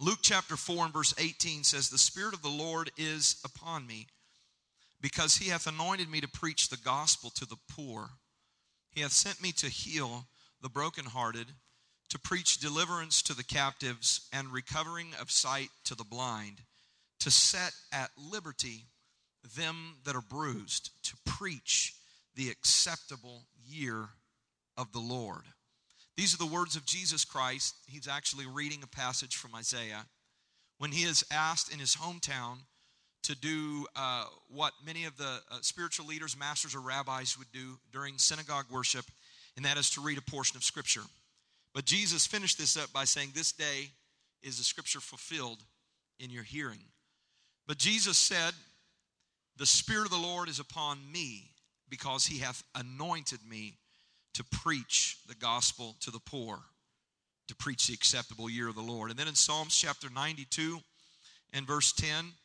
Luke chapter 4 and verse 18 says, "The Spirit of the Lord is upon me, because he hath anointed me to preach the gospel to the poor. He hath sent me to heal the brokenhearted, to preach deliverance to the captives, and recovering of sight to the blind, to set at liberty them that are bruised, to preach the acceptable year of the Lord." These are the words of Jesus Christ. He's actually reading a passage from Isaiah when he is asked in his hometown to do what many of the spiritual leaders, masters, or rabbis would do during synagogue worship, and that is to read a portion of Scripture. But Jesus finished this up by saying, "This day is the Scripture fulfilled in your hearing." But Jesus said, "The Spirit of the Lord is upon me, because he hath anointed me to preach the gospel to the poor, to preach the acceptable year of the Lord." And then in Psalms chapter 92 and verse 10,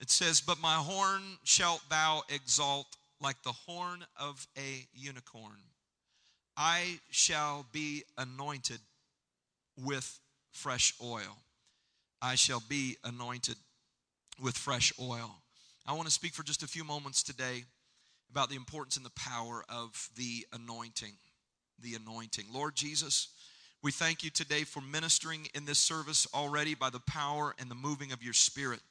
it says, "But my horn shalt thou exalt like the horn of a unicorn. I shall be anointed with fresh oil." I shall be anointed with fresh oil. I want to speak for just a few moments today about the importance and the power of the anointing. The anointing. Lord Jesus, we thank you today for ministering in this service already by the power and the moving of your Spirit.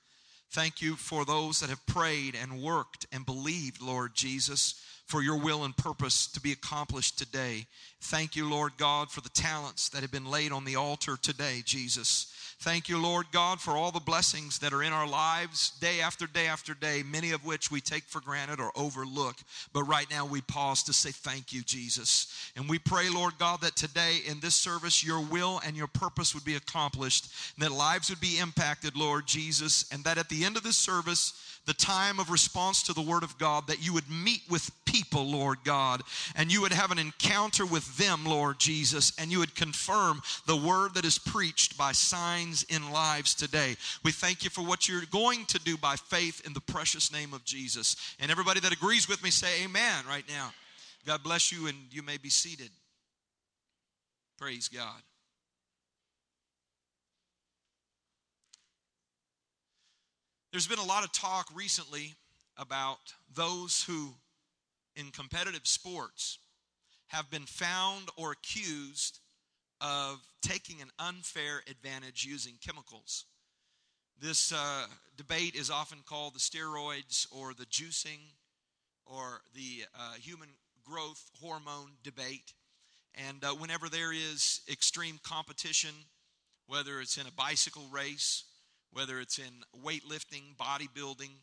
Thank you for those that have prayed and worked and believed, Lord Jesus, for your will and purpose to be accomplished today. Thank you, Lord God, for the talents that have been laid on the altar today, Jesus. Thank you, Lord God, for all the blessings that are in our lives day after day after day, many of which we take for granted or overlook. But right now we pause to say thank you, Jesus. And we pray, Lord God, that today in this service your will and your purpose would be accomplished, and that lives would be impacted, Lord Jesus, and that at the end of this service, the time of response to the Word of God, that you would meet with people, Lord God, and you would have an encounter with them, Lord Jesus, and you would confirm the Word that is preached by signs in lives today. We thank you for what you're going to do by faith in the precious name of Jesus. And everybody that agrees with me, say amen right now. God bless you, and you may be seated. Praise God. There's been a lot of talk recently about those who, in competitive sports, have been found or accused of taking an unfair advantage using chemicals. This debate is often called the steroids or the juicing or the human growth hormone debate. And whenever there is extreme competition, whether it's in a bicycle race, whether it's in weightlifting, bodybuilding,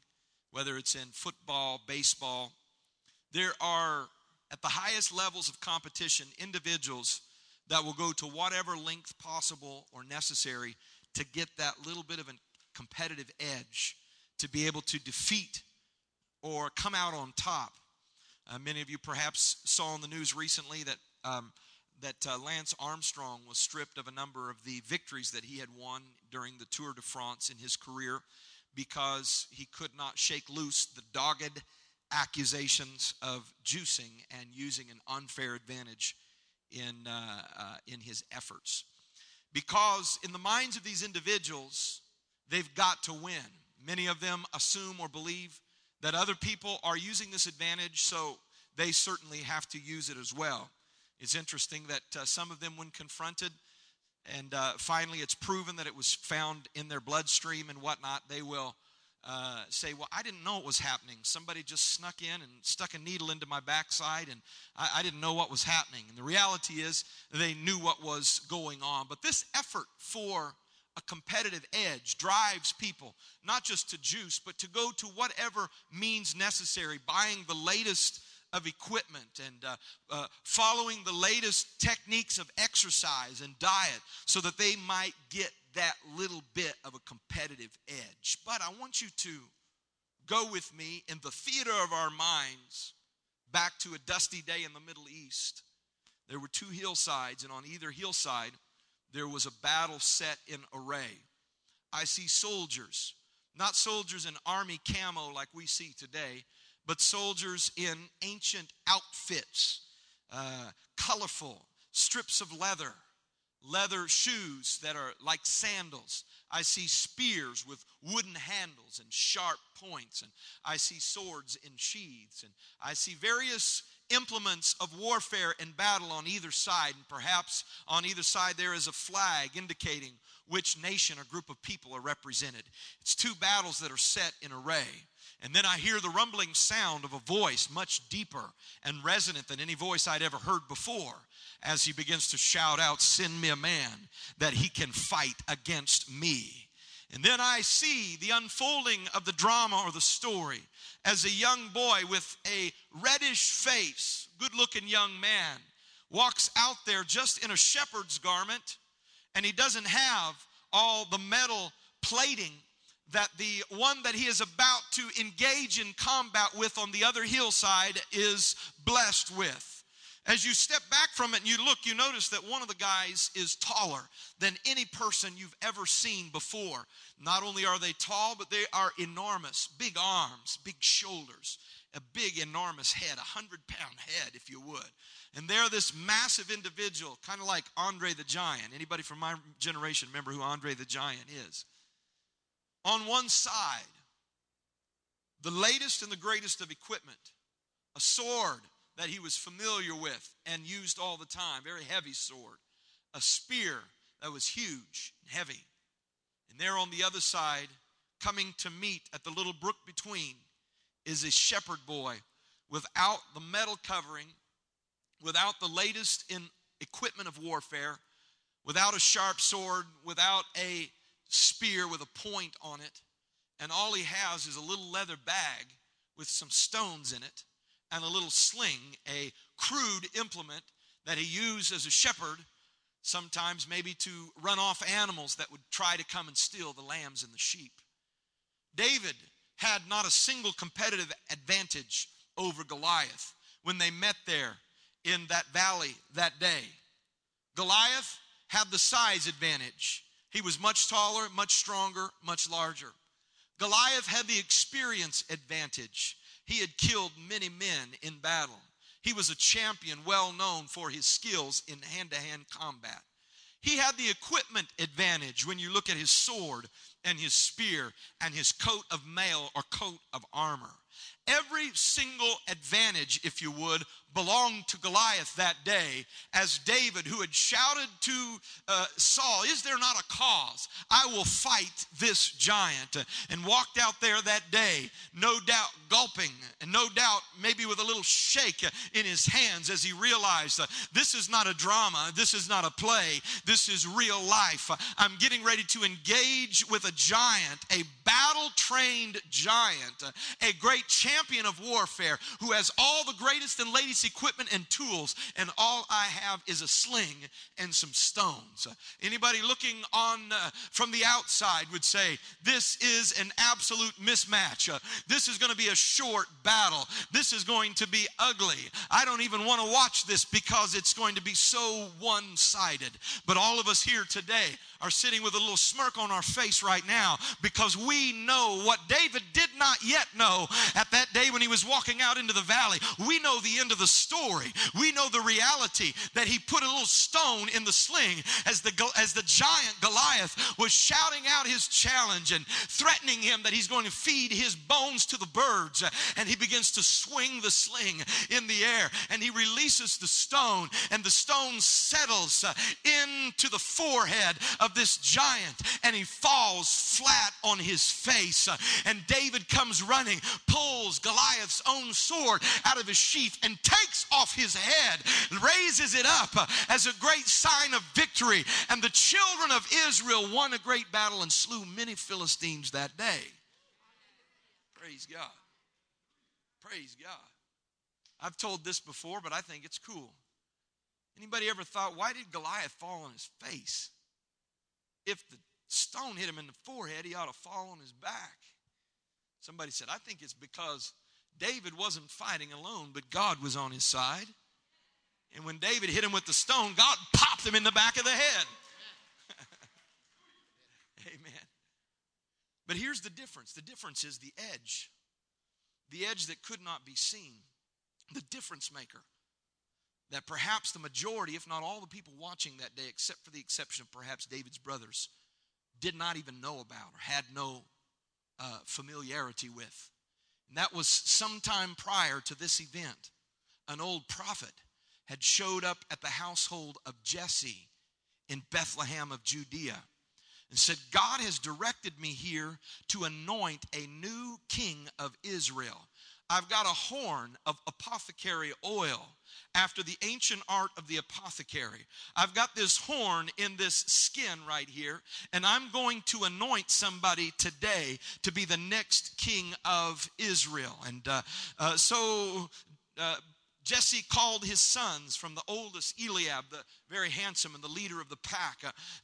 whether it's in football, baseball, there are, at the highest levels of competition, individuals that will go to whatever length possible or necessary to get that little bit of a competitive edge, to be able to defeat or come out on top. Many of you perhaps saw in the news recently that Lance Armstrong was stripped of a number of the victories that he had won during the Tour de France in his career because he could not shake loose the dogged accusations of juicing and using an unfair advantage in his efforts. Because in the minds of these individuals, they've got to win. Many of them assume or believe that other people are using this advantage, so they certainly have to use it as well. It's interesting that some of them, when confronted, and finally it's proven that it was found in their bloodstream and whatnot, they will say, "Well, I didn't know it was happening. Somebody just snuck in and stuck a needle into my backside, and I didn't know what was happening." And the reality is they knew what was going on. But this effort for a competitive edge drives people not just to juice, but to go to whatever means necessary, buying the latest of equipment and following the latest techniques of exercise and diet so that they might get that little bit of a competitive edge. But I want you to go with me in the theater of our minds back to a dusty day in the Middle East. There were two hillsides, and on either hillside there was a battle set in array. I see soldiers, not soldiers in army camo like we see today, but soldiers in ancient outfits, colorful strips of leather, leather shoes that are like sandals. I see spears with wooden handles and sharp points. And I see swords in sheaths. And I see various implements of warfare and battle on either side. And perhaps on either side there is a flag indicating which nation or group of people are represented. It's two battles that are set in array. And then I hear the rumbling sound of a voice much deeper and resonant than any voice I'd ever heard before, as he begins to shout out, "Send me a man that he can fight against me." And then I see the unfolding of the drama or the story as a young boy with a reddish face, good-looking young man, walks out there just in a shepherd's garment, and he doesn't have all the metal plating that the one that he is about to engage in combat with on the other hillside is blessed with. As you step back from it and you look, you notice that one of the guys is taller than any person you've ever seen before. Not only are they tall, but they are enormous. Big arms, big shoulders, a big, enormous head, 100-pound head, if you would. And they're this massive individual, kind of like Andre the Giant. Anybody from my generation remember who Andre the Giant is? On one side, the latest and the greatest of equipment, a sword that he was familiar with and used all the time, very heavy sword, a spear that was huge and heavy. And there on the other side, coming to meet at the little brook between, is a shepherd boy without the metal covering, without the latest in equipment of warfare, without a sharp sword, without a spear with a point on it, and all he has is a little leather bag with some stones in it and a little sling, a crude implement that he used as a shepherd, sometimes maybe to run off animals that would try to come and steal the lambs and the sheep. David had not a single competitive advantage over Goliath when they met there in that valley that day. Goliath had the size advantage. He was much taller, much stronger, much larger. Goliath had the experience advantage. He had killed many men in battle. He was a champion well known for his skills in hand-to-hand combat. He had the equipment advantage when you look at his sword and his spear and his coat of mail or coat of armor. Every single advantage, if you would, belonged to Goliath that day, as David, who had shouted to Saul, "Is there not a cause? I will fight this giant," and walked out there that day, no doubt gulping, and no doubt maybe with a little shake in his hands as he realized, this is not a drama, this is not a play, this is real life. I'm getting ready to engage with a giant, a battle-trained giant, a great champion of warfare who has all the greatest and latest equipment and tools, and all I have is a sling and some stones. Anybody looking on from the outside would say, this is an absolute mismatch. This is going to be a short battle. This is going to be ugly. I don't even want to watch this because it's going to be so one-sided. But all of us here today are sitting with a little smirk on our face right now because we know what David did not yet know at that day when he was walking out into the valley. We know the end of the story. We know the reality that he put a little stone in the sling as the giant Goliath was shouting out his challenge and threatening him that he's going to feed his bones to the birds. And he begins to swing the sling in the air and he releases the stone, and the stone settles into the forehead of this giant and he falls flat on his face. And David comes running, pulls Goliath's own sword out of his sheath and takes off his head and raises it up as a great sign of victory. And the children of Israel won a great battle and slew many Philistines that day. Praise God. Praise God. I've told this before, but I think it's cool. Anybody ever thought, why did Goliath fall on his face? If the stone hit him in the forehead, he ought to fall on his back. Somebody said, I think it's because David wasn't fighting alone, but God was on his side. And when David hit him with the stone, God popped him in the back of the head. Amen. But here's the difference. The difference is the edge that could not be seen, the difference maker. that perhaps the majority, if not all the people watching that day, except for the exception of perhaps David's brothers, did not even know about or had no familiarity with. And that was sometime prior to this event. An old prophet had showed up at the household of Jesse in Bethlehem of Judea and said, God has directed me here to anoint a new king of Israel. I've got a horn of apothecary oil after the ancient art of the apothecary. I've got this horn in this skin right here, and I'm going to anoint somebody today to be the next king of Israel. And Jesse called his sons from the oldest, Eliab, the very handsome and the leader of the pack,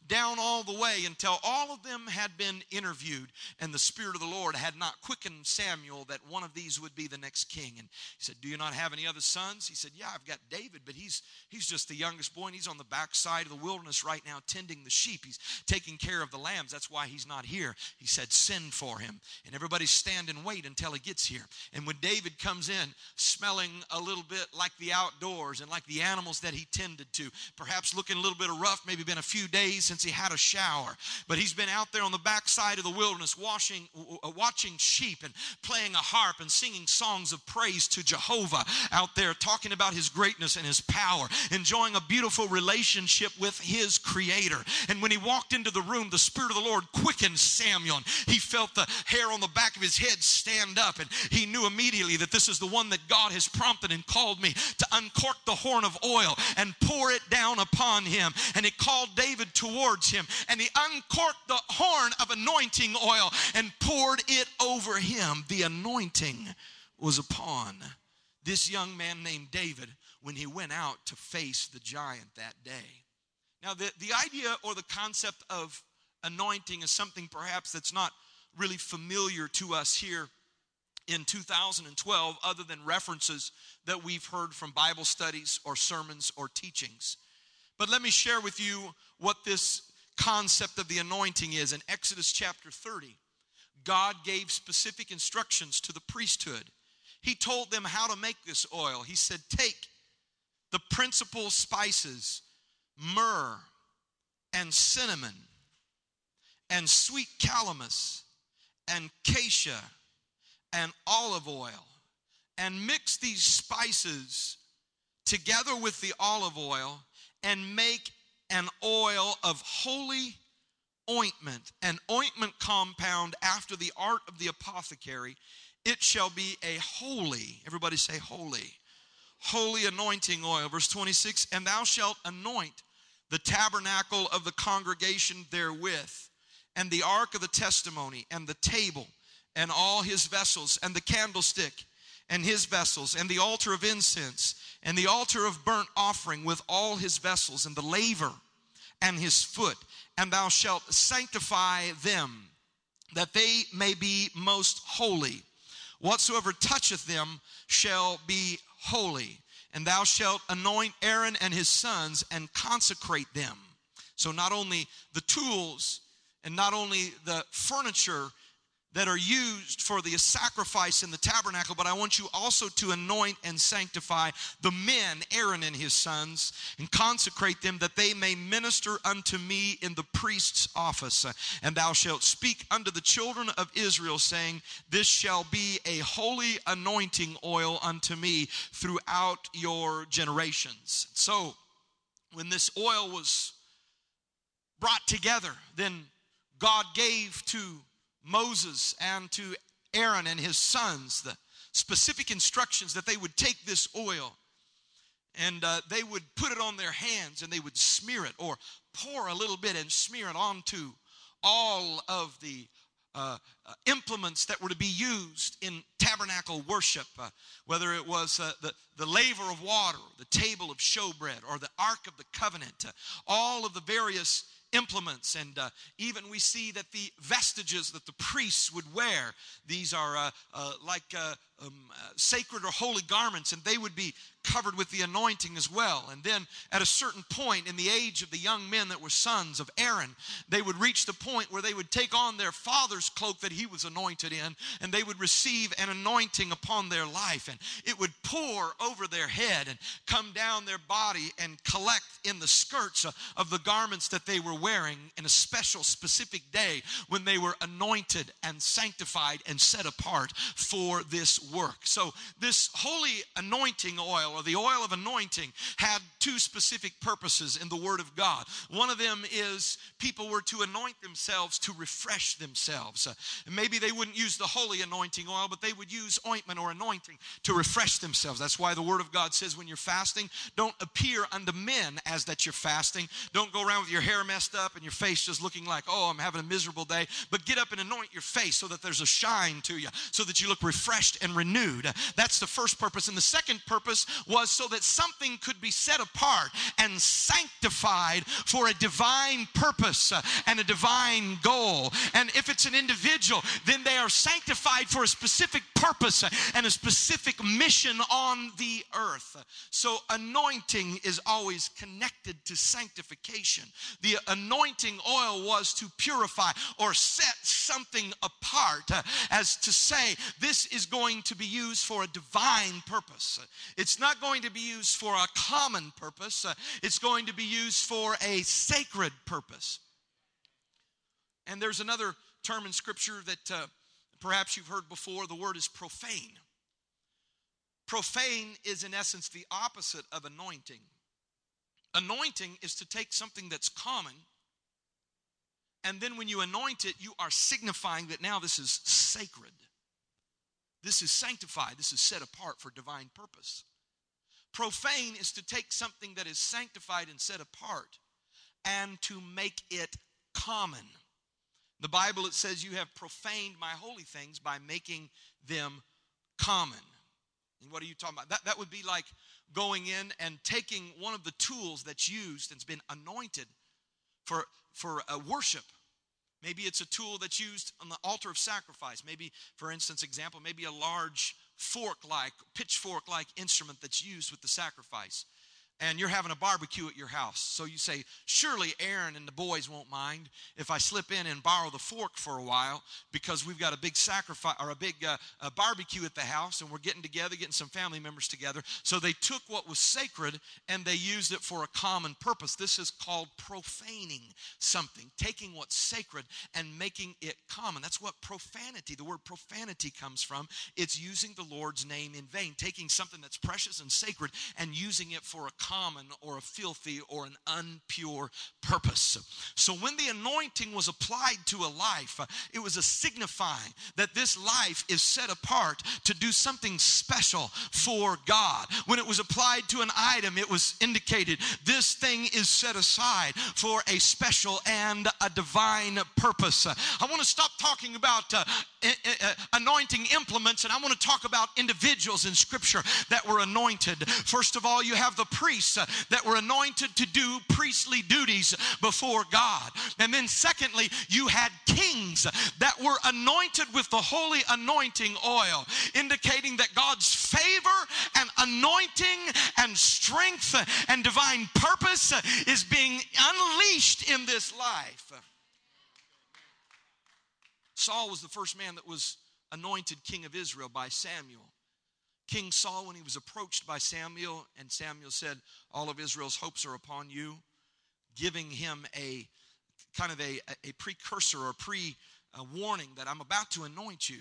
down all the way until all of them had been interviewed, and the Spirit of the Lord had not quickened Samuel that one of these would be the next king. And he said, do you not have any other sons? He said, yeah, I've got David, but he's just the youngest boy, and he's on the backside of the wilderness right now tending the sheep. He's taking care of the lambs. That's why he's not here. He said, send for him. And everybody stand and wait until he gets here. And when David comes in, smelling a little bit like the outdoors and like the animals that he tended to, perhaps looking a little bit rough, maybe been a few days since he had a shower, but he's been out there on the backside of the wilderness watching sheep and playing a harp and singing songs of praise to Jehovah out there, talking about his greatness and his power, enjoying a beautiful relationship with his creator. And when he walked into the room, the Spirit of the Lord quickened Samuel. He felt the hair on the back of his head stand up, and he knew immediately that this is the one that God has prompted and called me to uncork the horn of oil and pour it down upon him. And he called David towards him, and he uncorked the horn of anointing oil and poured it over him. The anointing was upon this young man named David when he went out to face the giant that day. Now, the idea or the concept of anointing is something perhaps that's not really familiar to us here in 2012, other than references that we've heard from Bible studies or sermons or teachings. But let me share with you what this concept of the anointing is. In Exodus chapter 30, God gave specific instructions to the priesthood. He told them how to make this oil. He said, take the principal spices, myrrh and cinnamon and sweet calamus and cassia and olive oil, and mix these spices together with the olive oil and make an oil of holy ointment, an ointment compound after the art of the apothecary. It shall be a holy, everybody say holy, holy anointing oil. Verse 26, and thou shalt anoint the tabernacle of the congregation therewith, and the ark of the testimony, and the table, and all his vessels, and the candlestick and his vessels, and the altar of incense, and the altar of burnt offering with all his vessels, and the laver and his foot, and thou shalt sanctify them, that they may be most holy. Whatsoever toucheth them shall be holy. And thou shalt anoint Aaron and his sons, and consecrate them. So not only the tools, and not only the furniture that are used for the sacrifice in the tabernacle, but I want you also to anoint and sanctify the men, Aaron and his sons, and consecrate them, that they may minister unto me in the priest's office. And thou shalt speak unto the children of Israel, saying, this shall be a holy anointing oil unto me throughout your generations. So when this oil was brought together, then God gave to Moses and to Aaron and his sons the specific instructions that they would take this oil, and they would put it on their hands, and they would smear it, or pour a little bit and smear it onto all of the implements that were to be used in tabernacle worship, whether it was the laver of water, the table of showbread, or the Ark of the Covenant, all of the various implements. And even we see that the vestiges that the priests would wear, these are like sacred or holy garments, and they would be covered with the anointing as well. And then at a certain point in the age of the young men that were sons of Aaron, they would reach the point where they would take on their father's cloak that he was anointed in, and they would receive an anointing upon their life, and it would pour over their head and come down their body and collect in the skirts of the garments that they were wearing in a special, specific day when they were anointed and sanctified and set apart for this work. So this holy anointing oil, or the oil of anointing, had two specific purposes in the Word of God. One of them is people were to anoint themselves to refresh themselves. Maybe they wouldn't use the holy anointing oil, but they would use ointment or anointing to refresh themselves. That's why the Word of God says when you're fasting, don't appear unto men as that you're fasting. Don't go around with your hair messed up and your face just looking like, oh, I'm having a miserable day, but get up and anoint your face so that there's a shine to you, so that you look refreshed and renewed. That's the first purpose. And the second purpose was so that something could be set apart and sanctified for a divine purpose and a divine goal. And if it's an individual, then they are sanctified for a specific purpose and a specific mission on the earth. So anointing is always connected to sanctification. The anointing oil was to purify or set something apart, as to say, this is going to be used for a divine purpose. It's not going to be used for a common purpose. It's going to be used for a sacred purpose. And there's another term in Scripture that perhaps you've heard before. The word is profane. Profane is in essence the opposite of anointing. Anointing is to take something that's common, and then when you anoint it, you are signifying that now this is sacred. This is sanctified. This is set apart for divine purpose. Profane is to take something that is sanctified and set apart and to make it common. The Bible, it says, you have profaned my holy things by making them common. And what are you talking about? That would be like going in and taking one of the tools that's used and has been anointed for worship. Maybe it's a tool that's used on the altar of sacrifice. Maybe, for instance, example, maybe a large fork-like, pitchfork-like instrument that's used with the sacrifice. And you're having a barbecue at your house. So you say, surely Aaron and the boys won't mind if I slip in and borrow the fork for a while, because we've got a big sacrifice or a big barbecue at the house, and we're getting together, getting some family members together. So they took what was sacred and they used it for a common purpose. This is called profaning something, taking what's sacred and making it common. That's what profanity, the word profanity comes from. It's using the Lord's name in vain, taking something that's precious and sacred and using it for a common or a filthy or an impure purpose. So when the anointing was applied to a life, it was a signifying that this life is set apart to do something special for God. When it was applied to an item, it was indicated this thing is set aside for a special and a divine purpose. I want to stop talking about anointing implements, and I want to talk about individuals in Scripture that were anointed. First of all, you have the priest that were anointed to do priestly duties before God. And then secondly, you had kings that were anointed with the holy anointing oil, indicating that God's favor and anointing and strength and divine purpose is being unleashed in this life. Saul was the first man that was anointed king of Israel by Samuel. King Saul, when he was approached by Samuel, and Samuel said, all of Israel's hopes are upon you, giving him a kind of a precursor or pre-warning that I'm about to anoint you.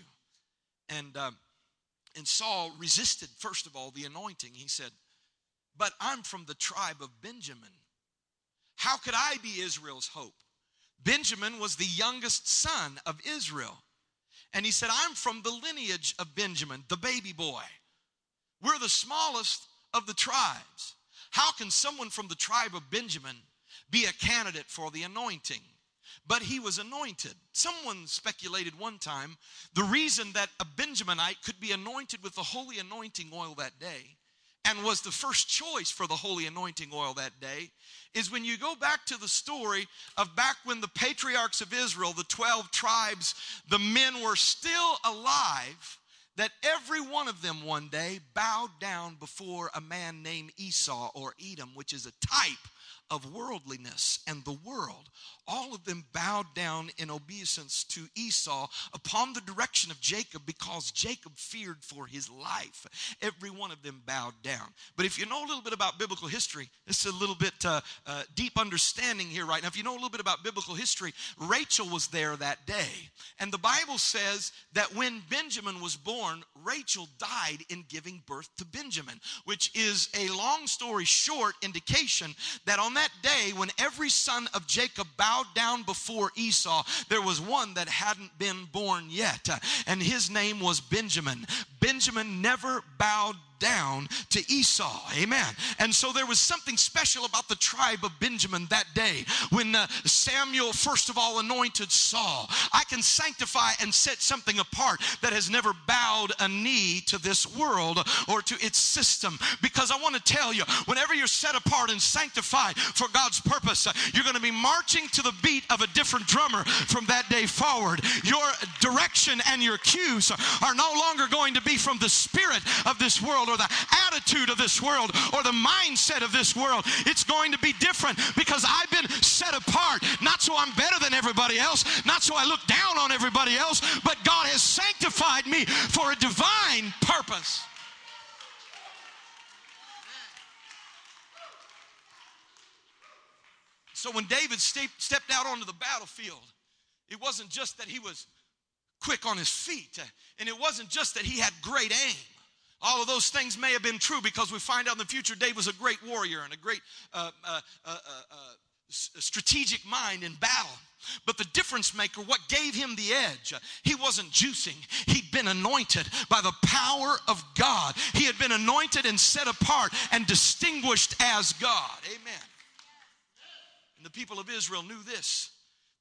And Saul resisted, first of all, the anointing. He said, but I'm from the tribe of Benjamin. How could I be Israel's hope? Benjamin was the youngest son of Israel. And he said, I'm from the lineage of Benjamin, the baby boy. We're the smallest of the tribes. How can someone from the tribe of Benjamin be a candidate for the anointing? But he was anointed. Someone speculated one time the reason that a Benjaminite could be anointed with the holy anointing oil that day and was the first choice for the holy anointing oil that day is when you go back to the story of back when the patriarchs of Israel, the 12 tribes, the men were still alive, that every one of them one day bowed down before a man named Esau or Edom, which is a type of worldliness and the world. All of them bowed down in obeisance to Esau upon the direction of Jacob, because Jacob feared for his life. Every one of them bowed down. But if you know a little bit about biblical history, this is a little bit deep understanding here right now. If you know a little bit about biblical history, Rachel was there that day. And the Bible says that when Benjamin was born, Rachel died in giving birth to Benjamin, which is a long story short indication that on that day when every son of Jacob bowed down before Esau, there was one that hadn't been born yet, and his name was Benjamin. Benjamin never bowed down to Esau, amen. And so there was something special about the tribe of Benjamin that day when Samuel first of all anointed Saul. I can sanctify and set something apart that has never bowed a knee to this world or to its system, because I want to tell you, whenever you're set apart and sanctified for God's purpose, you're going to be marching to the beat of a different drummer from that day forward. Your direction and your cues are no longer going to be from the spirit of this world or the attitude of this world or the mindset of this world. It's going to be different because I've been set apart, not so I'm better than everybody else, not so I look down on everybody else, but God has sanctified me for a divine purpose. So when David stepped out onto the battlefield, it wasn't just that he was quick on his feet, and it wasn't just that he had great aim. All of those things may have been true, because we find out in the future David was a great warrior and a great strategic mind in battle. But the difference maker, what gave him the edge, he wasn't juicing. He'd been anointed by the power of God. He had been anointed and set apart and distinguished as God. Amen. And the people of Israel knew this.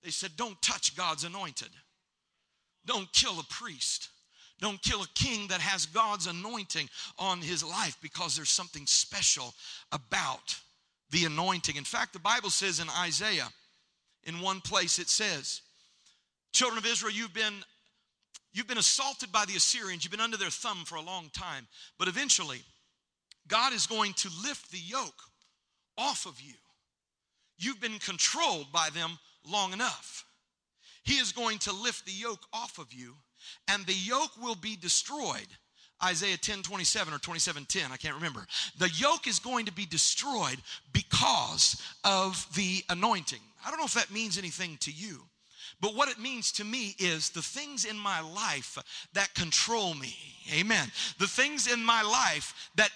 They said, don't touch God's anointed. Don't kill a priest. Don't kill a king that has God's anointing on his life, because there's something special about the anointing. In fact, the Bible says in Isaiah, in one place it says, children of Israel, you've been assaulted by the Assyrians. You've been under their thumb for a long time. But eventually, God is going to lift the yoke off of you. You've been controlled by them long enough. He is going to lift the yoke off of you, and the yoke will be destroyed. Isaiah 10:27 or 27:10, I can't remember. The yoke is going to be destroyed because of the anointing. I don't know if that means anything to you, but what it means to me is the things in my life that control me, amen. The things in my life that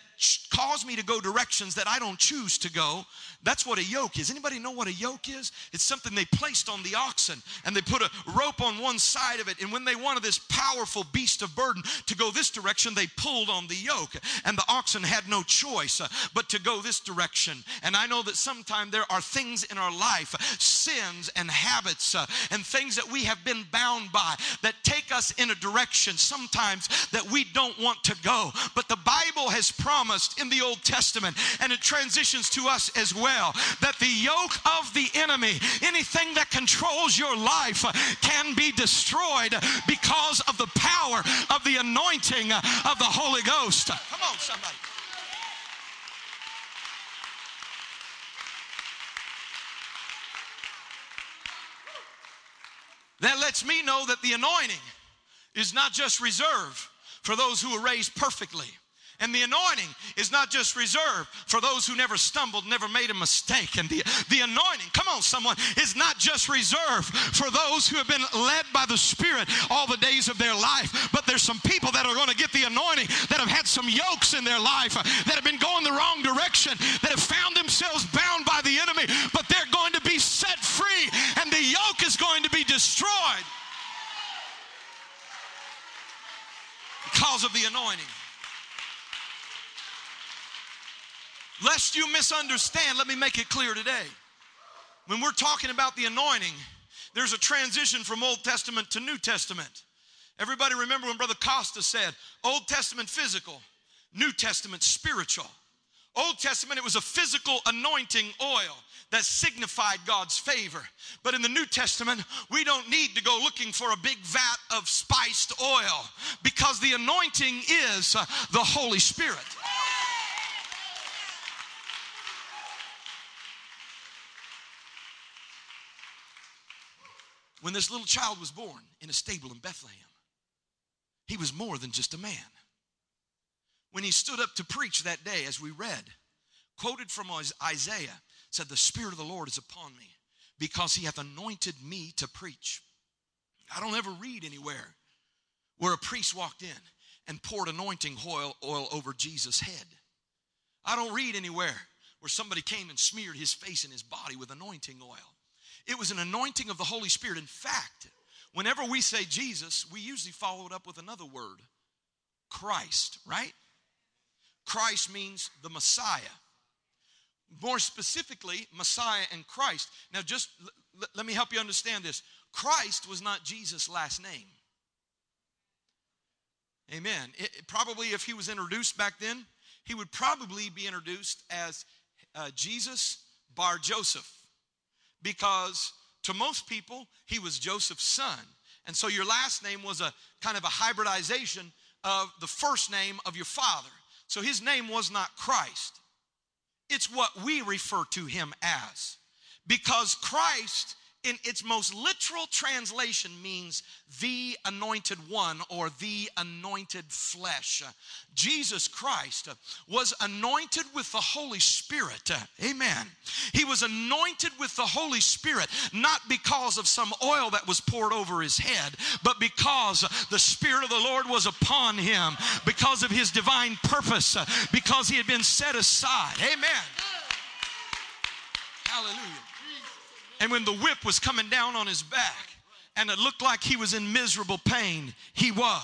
cause me to go directions that I don't choose to go, that's what a yoke is. Anybody know what a yoke is? It's something they placed on the oxen, and they put a rope on one side of it, and when they wanted this powerful beast of burden to go this direction, they pulled on the yoke, and the oxen had no choice but to go this direction. And I know that sometimes there are things in our life, sins and habits and things that we have been bound by that take us in a direction sometimes that we don't want to go, but the Bible has promised in the Old Testament, and it transitions to us as well, that the yoke of the enemy, anything that controls your life, can be destroyed because of the power of the anointing of the Holy Ghost. Come on, somebody. That lets me know that the anointing is not just reserved for those who are raised perfectly. And the anointing is not just reserved for those who never stumbled, never made a mistake. And the anointing, come on someone, is not just reserved for those who have been led by the Spirit all the days of their life. But there's some people that are going to get the anointing that have had some yokes in their life, that have been going the wrong direction, that have found themselves bound by the enemy, but they're going to be set free, and the yoke is going to be destroyed because of the anointing. Lest you misunderstand, let me make it clear today. When we're talking about the anointing, there's a transition from Old Testament to New Testament. Everybody remember when Brother Costa said, Old Testament physical, New Testament spiritual. Old Testament, it was a physical anointing oil that signified God's favor. But in the New Testament, we don't need to go looking for a big vat of spiced oil because the anointing is the Holy Spirit. When this little child was born in a stable in Bethlehem, he was more than just a man. When he stood up to preach that day, as we read, quoted from Isaiah, said, "The Spirit of the Lord is upon me because he hath anointed me to preach." I don't ever read anywhere where a priest walked in and poured anointing oil over Jesus' head. I don't read anywhere where somebody came and smeared his face and his body with anointing oil. It was an anointing of the Holy Spirit. In fact, whenever we say Jesus, we usually follow it up with another word, Christ, right? Christ means the Messiah. More specifically, Messiah and Christ. Now, just let me help you understand this. Christ was not Jesus' last name. Amen. Probably if he was introduced back then, he would probably be introduced as Jesus Bar Joseph. Because to most people, he was Joseph's son. And so your last name was a kind of a hybridization of the first name of your father. So his name was not Christ. It's what we refer to him as. Because Christ, in its most literal translation, means the anointed one or the anointed flesh. Jesus Christ was anointed with the Holy Spirit. Amen. He was anointed with the Holy Spirit, not because of some oil that was poured over his head, but because the Spirit of the Lord was upon him, because of his divine purpose, because he had been set aside. Amen. Hallelujah. And when the whip was coming down on his back and it looked like he was in miserable pain, he was.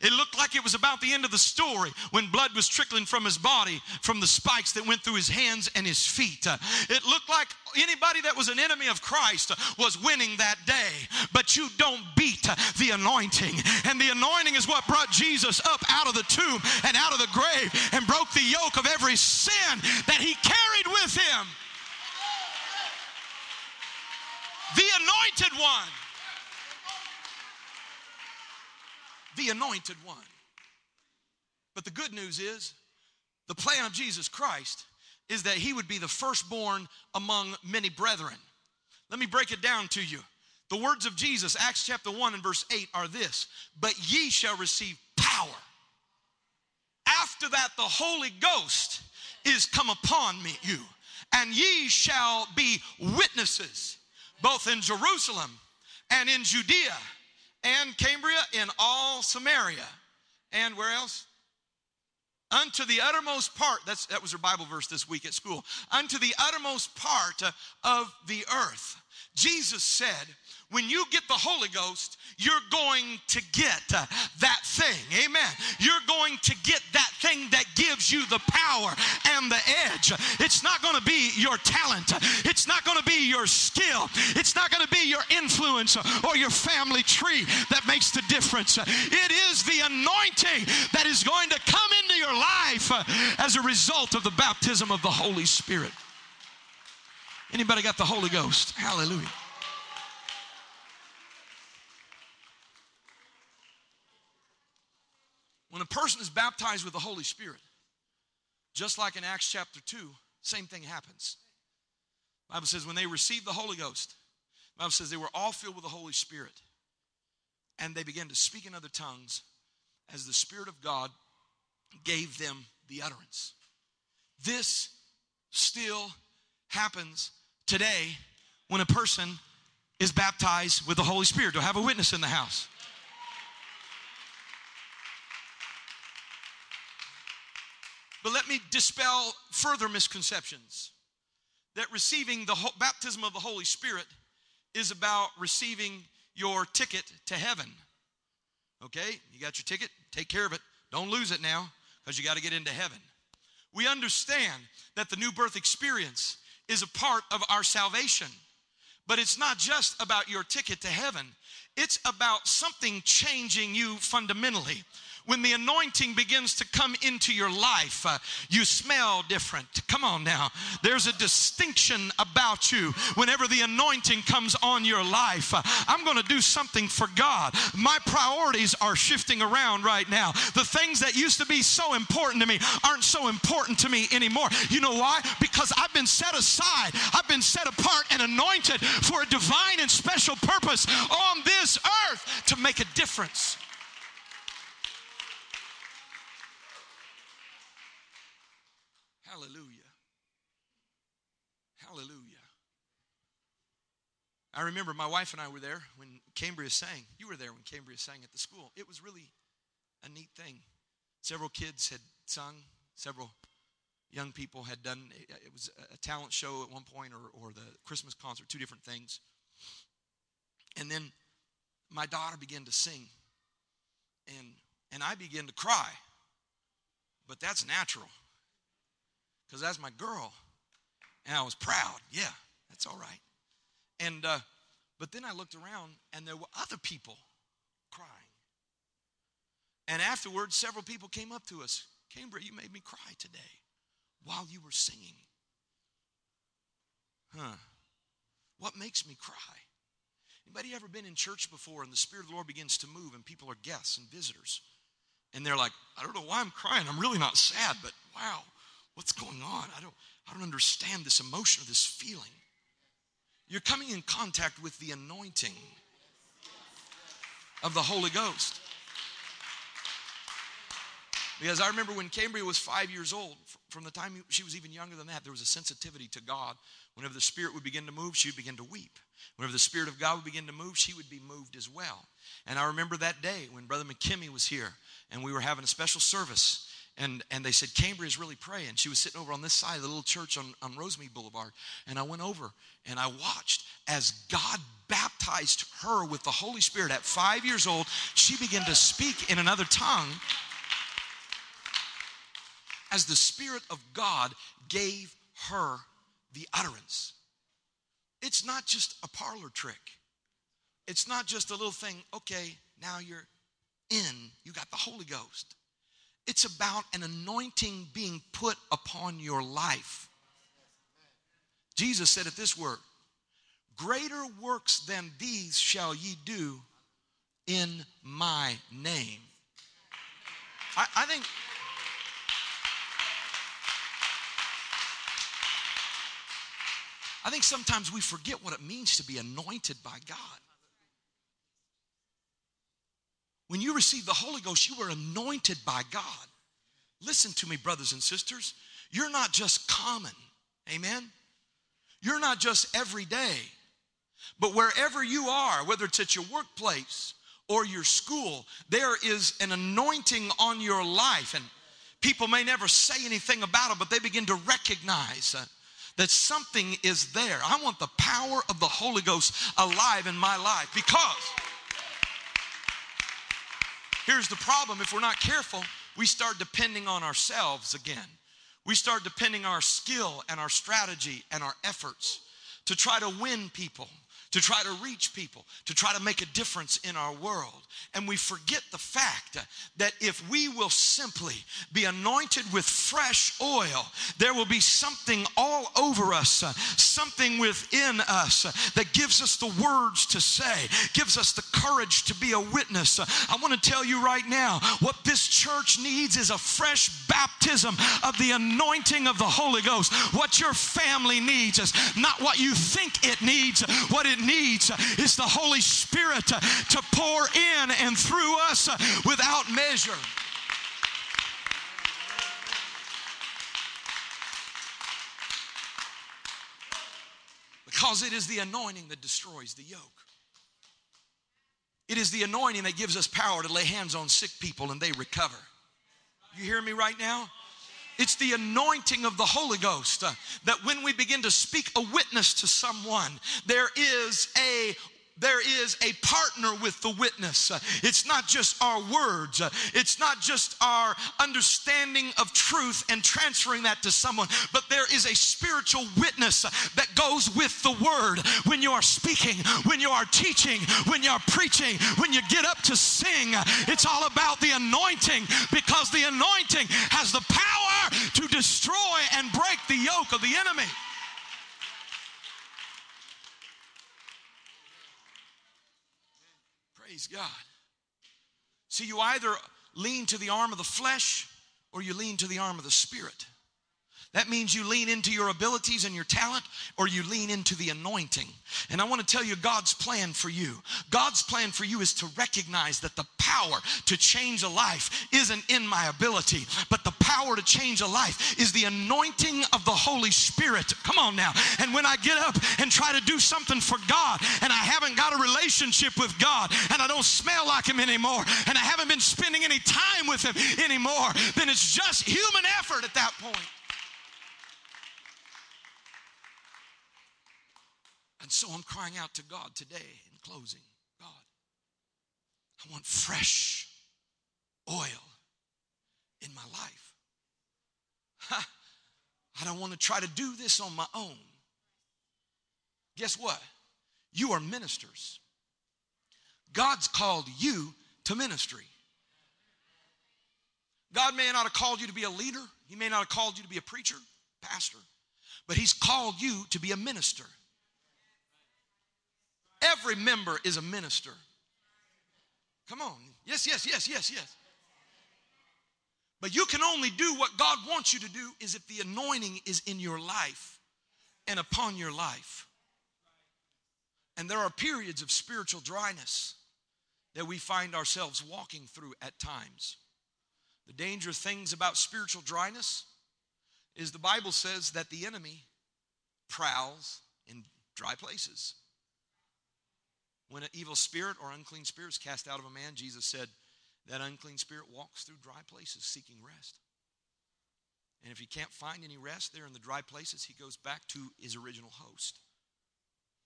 It looked like it was about the end of the story when blood was trickling from his body from the spikes that went through his hands and his feet. It looked like anybody that was an enemy of Christ was winning that day. But you don't beat the anointing. And the anointing is what brought Jesus up out of the tomb and out of the grave and broke the yoke of every sin that he carried with him. The anointed one. The anointed one. But the good news is, the plan of Jesus Christ is that he would be the firstborn among many brethren. Let me break it down to you. The words of Jesus, Acts chapter 1 and verse 8 are this, "But ye shall receive power. After that the Holy Ghost is come upon you, and ye shall be witnesses, both in Jerusalem and in Judea and Cambria, in all Samaria." And where else? Unto the uttermost part. That was her Bible verse this week at school. Unto the uttermost part of the earth. Jesus said, when you get the Holy Ghost, you're going to get that thing. Amen. You're going to get that thing that gives you the power and the edge. It's not going to be your talent. It's not going to be your skill. It's not going to be your influence or your family tree that makes the difference. It is the anointing that is going to come into your life as a result of the baptism of the Holy Spirit. Anybody got the Holy Ghost? Hallelujah. When a person is baptized with the Holy Spirit, just like in Acts chapter 2, same thing happens. The Bible says when they received the Holy Ghost, the Bible says they were all filled with the Holy Spirit, and they began to speak in other tongues as the Spirit of God gave them the utterance. This still happens today when a person is baptized with the Holy Spirit. Do I have a witness in the house? But let me dispel further misconceptions that receiving the baptism of the Holy Spirit is about receiving your ticket to heaven. Okay, you got your ticket, take care of it. Don't lose it now because you got to get into heaven. We understand that the new birth experience is a part of our salvation, but it's not just about your ticket to heaven. It's about something changing you fundamentally. When the anointing begins to come into your life, you smell different. Come on now. There's a distinction about you whenever the anointing comes on your life. I'm going to do something for God. My priorities are shifting around right now. The things that used to be so important to me aren't so important to me anymore. You know why? Because I've been set aside. I've been set apart and anointed for a divine and special purpose on this earth to make a difference. Hallelujah. Hallelujah. I remember my wife and I were there when Cambria sang. You were there when Cambria sang at the school. It was really a neat thing. Several kids had sung. Several young people had done. It was a talent show at one point or the Christmas concert, two different things. And then my daughter began to sing. And I began to cry. But that's natural. Because that's my girl. And I was proud. Yeah, that's all right. And but then I looked around and there were other people crying. And afterwards, several people came up to us. Cambria, you made me cry today while you were singing. Huh. What makes me cry? Anybody ever been in church before and the Spirit of the Lord begins to move and people are guests and visitors? And they're like, I don't know why I'm crying. I'm really not sad, but wow. What's going on? I don't understand this emotion or this feeling. You're coming in contact with the anointing of the Holy Ghost. Because I remember when Cambria was 5 years old, from the time she was even younger than that, there was a sensitivity to God. Whenever the Spirit would begin to move, she would begin to weep. Whenever the Spirit of God would begin to move, she would be moved as well. And I remember that day when Brother McKimmy was here and we were having a special service. And they said, Cambria's really praying. She was sitting over on this side of the little church on Rosemead Boulevard. And I went over and I watched as God baptized her with the Holy Spirit at 5 years old. She began to speak in another tongue as the Spirit of God gave her the utterance. It's not just a parlor trick. It's not just a little thing, okay, now you're in. You got the Holy Ghost. It's about an anointing being put upon your life. Jesus said at this word, greater works than these shall ye do in my name. I think sometimes we forget what it means to be anointed by God. When you receive the Holy Ghost, you were anointed by God. Listen to me, brothers and sisters. You're not just common, amen? You're not just everyday. But wherever you are, whether it's at your workplace or your school, there is an anointing on your life. And people may never say anything about it, but they begin to recognize that something is there. I want the power of the Holy Ghost alive in my life because... here's the problem. If we're not careful, we start depending on ourselves again. We start depending on our skill and our strategy and our efforts to try to win people, to try to reach people, to try to make a difference in our world. And we forget the fact that if we will simply be anointed with fresh oil, there will be something all over us, something within us that gives us the words to say, gives us the courage to be a witness. I want to tell you right now, what this church needs is a fresh baptism of the anointing of the Holy Ghost. What your family needs is not what you think it needs. What it needs is the Holy Spirit to pour in and through us without measure. Because it is the anointing that destroys the yoke. It is the anointing that gives us power to lay hands on sick people and they recover. You hear me right now? It's the anointing of the Holy Ghost that when we begin to speak a witness to someone, there is a there is a partner with the witness. It's not just our words. It's not just our understanding of truth and transferring that to someone, but there is a spiritual witness that goes with the word. When you are speaking, when you are teaching, when you are preaching, when you get up to sing, it's all about the anointing, because the anointing has the power to destroy and break the yoke of the enemy. Praise God. See, you either lean to the arm of the flesh or you lean to the arm of the Spirit. That means you lean into your abilities and your talent, or you lean into the anointing. And I want to tell you God's plan for you. God's plan for you is to recognize that the power to change a life isn't in my ability, but the power to change a life is the anointing of the Holy Spirit. Come on now. And when I get up and try to do something for God, and I haven't got a relationship with God, and I don't smell like Him anymore, and I haven't been spending any time with Him anymore, then it's just human effort at that point. And so I'm crying out to God today in closing. God, I want fresh oil in my life. I don't want to try to do this on my own. Guess what? You are ministers. God's called you to ministry. God may not have called you to be a leader. He may not have called you to be a preacher, pastor, but He's called you to be a minister. Every member is a minister. Come on. Yes, yes, yes, yes, yes. But you can only do what God wants you to do is if the anointing is in your life and upon your life. And there are periods of spiritual dryness that we find ourselves walking through at times. The dangerous things about spiritual dryness is the Bible says that the enemy prowls in dry places. When an evil spirit or unclean spirit is cast out of a man, Jesus said that unclean spirit walks through dry places seeking rest. And if he can't find any rest there in the dry places, he goes back to his original host,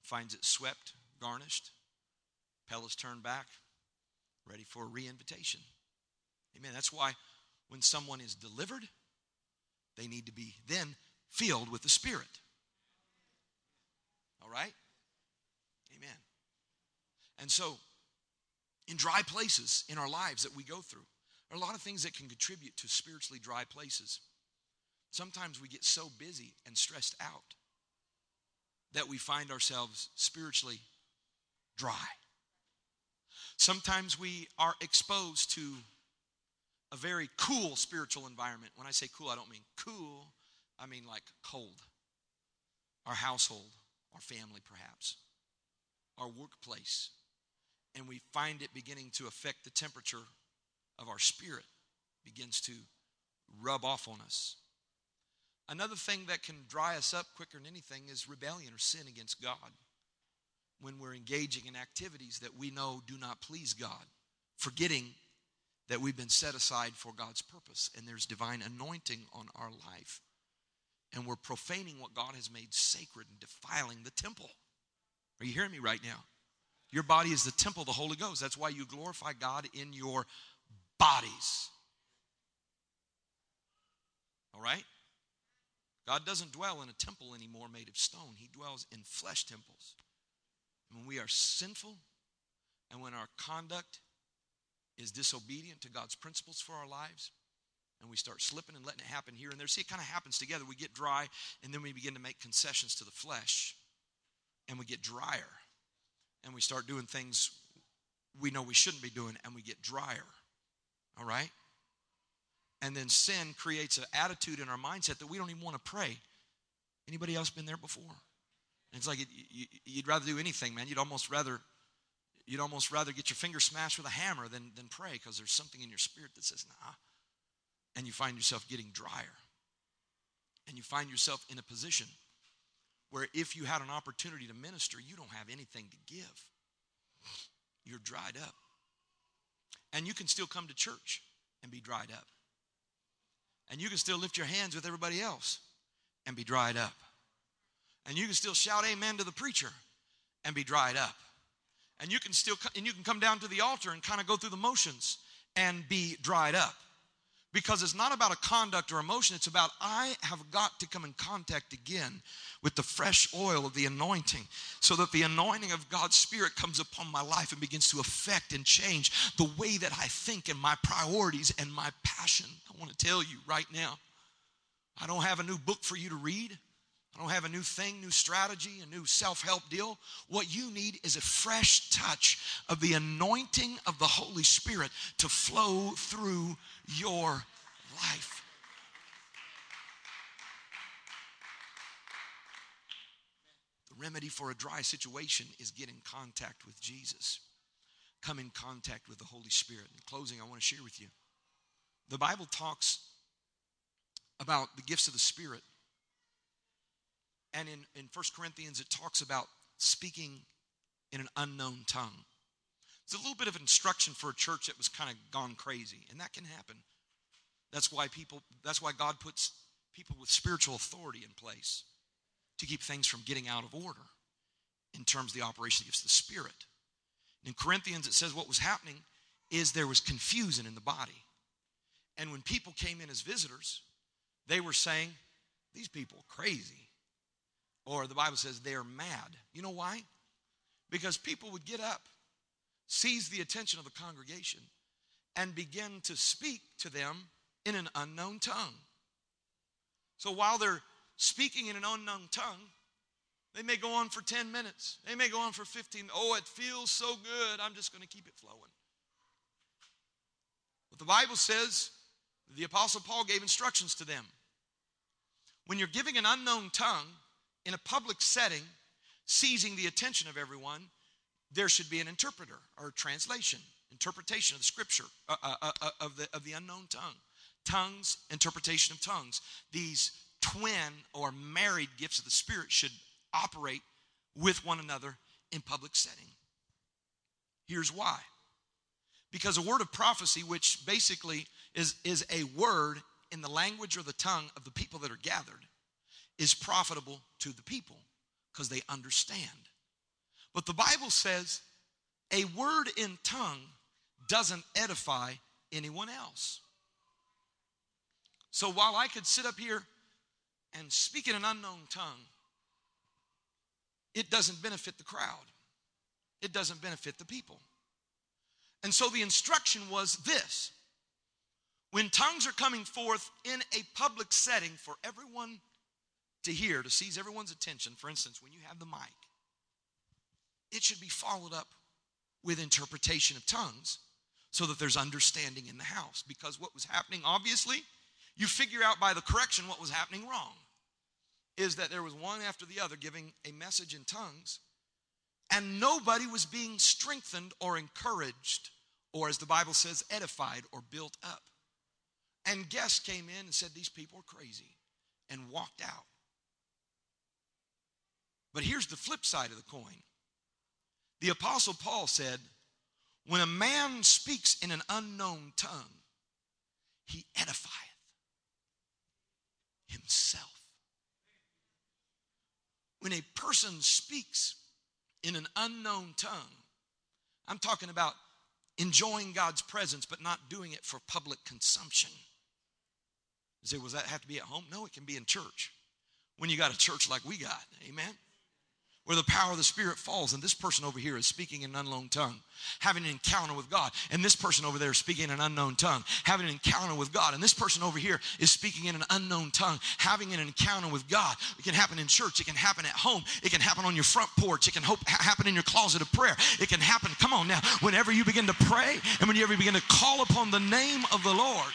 finds it swept, garnished, pellets turned back, ready for a reinvitation. Amen. That's why when someone is delivered, they need to be then filled with the Spirit. All right? Amen. And so, in dry places in our lives that we go through, there are a lot of things that can contribute to spiritually dry places. Sometimes we get so busy and stressed out that we find ourselves spiritually dry. Sometimes we are exposed to a very cool spiritual environment. When I say cool, I don't mean cool. I mean like cold. Our household, our family perhaps, our workplace. And we find it beginning to affect the temperature of our spirit, begins to rub off on us. Another thing that can dry us up quicker than anything is rebellion or sin against God. When we're engaging in activities that we know do not please God, forgetting that we've been set aside for God's purpose and there's divine anointing on our life. And we're profaning what God has made sacred and defiling the temple. Are you hearing me right now? Your body is the temple of the Holy Ghost. That's why you glorify God in your bodies. All right? God doesn't dwell in a temple anymore made of stone. He dwells in flesh temples. And when we are sinful and when our conduct is disobedient to God's principles for our lives, and we start slipping and letting it happen here and there. See, it kind of happens together. We get dry, and then we begin to make concessions to the flesh. And we get drier, and we start doing things we know we shouldn't be doing, and we get drier, all right? And then sin creates an attitude in our mindset that we don't even want to pray. Anybody else been there before? And it's like you'd rather do anything, man. You'd almost rather get your finger smashed with a hammer than pray, because there's something in your spirit that says, nah. And you find yourself getting drier, and you find yourself in a position where if you had an opportunity to minister, you don't have anything to give. You're dried up. And you can still come to church and be dried up. And you can still lift your hands with everybody else and be dried up. And you can still shout amen to the preacher and be dried up. and you can still come down to the altar and kind of go through the motions and be dried up. Because it's not about a conduct or emotion, it's about I have got to come in contact again with the fresh oil of the anointing so that the anointing of God's Spirit comes upon my life and begins to affect and change the way that I think and my priorities and my passion. I want to tell you right now, I don't have a new book for you to read. I don't have a new thing, new strategy, a new self-help deal. What you need is a fresh touch of the anointing of the Holy Spirit to flow through your life. The remedy for a dry situation is get in contact with Jesus. Come in contact with the Holy Spirit. In closing, I want to share with you. The Bible talks about the gifts of the Spirit. And in 1 Corinthians, it talks about speaking in an unknown tongue. It's a little bit of instruction for a church that was kind of gone crazy, and that can happen. That's why God puts people with spiritual authority in place to keep things from getting out of order in terms of the operation of the Spirit. In Corinthians, it says what was happening is there was confusion in the body. And when people came in as visitors, they were saying, these people are crazy. Or the Bible says they're mad. You know why? Because people would get up, seize the attention of the congregation, and begin to speak to them in an unknown tongue. So while they're speaking in an unknown tongue, they may go on for 10 minutes. They may go on for 15. Oh, it feels so good. I'm just going to keep it flowing. But the Bible says the Apostle Paul gave instructions to them. When you're giving an unknown tongue, in a public setting, seizing the attention of everyone, there should be an interpreter or translation, interpretation of the scripture, of the unknown tongue. Tongues, interpretation of tongues. These twin or married gifts of the Spirit should operate with one another in public setting. Here's why. Because a word of prophecy, which basically is a word in the language or the tongue of the people that are gathered, is profitable to the people because they understand. But the Bible says a word in tongue doesn't edify anyone else. So while I could sit up here and speak in an unknown tongue, it doesn't benefit the crowd. It doesn't benefit the people. And so the instruction was this. When tongues are coming forth in a public setting for everyone to hear, to seize everyone's attention, for instance, when you have the mic, it should be followed up with interpretation of tongues so that there's understanding in the house. Because what was happening, obviously, you figure out by the correction what was happening wrong, is that there was one after the other giving a message in tongues, and nobody was being strengthened or encouraged, or as the Bible says, edified or built up. And guests came in and said, these people are crazy, and walked out. But here's the flip side of the coin. The Apostle Paul said, when a man speaks in an unknown tongue, he edifieth himself. When a person speaks in an unknown tongue, I'm talking about enjoying God's presence but not doing it for public consumption. You say, well, does that have to be at home? No, it can be in church. When you got a church like we got, amen? Where the power of the Spirit falls, and this person over here is speaking in an unknown tongue, having an encounter with God, and this person over there is speaking in an unknown tongue, having an encounter with God, and this person over here is speaking in an unknown tongue, having an encounter with God. It can happen in church. It can happen at home. It can happen on your front porch. It can happen in your closet of prayer. It can happen, come on now, whenever you begin to pray and whenever you begin to call upon the name of the Lord.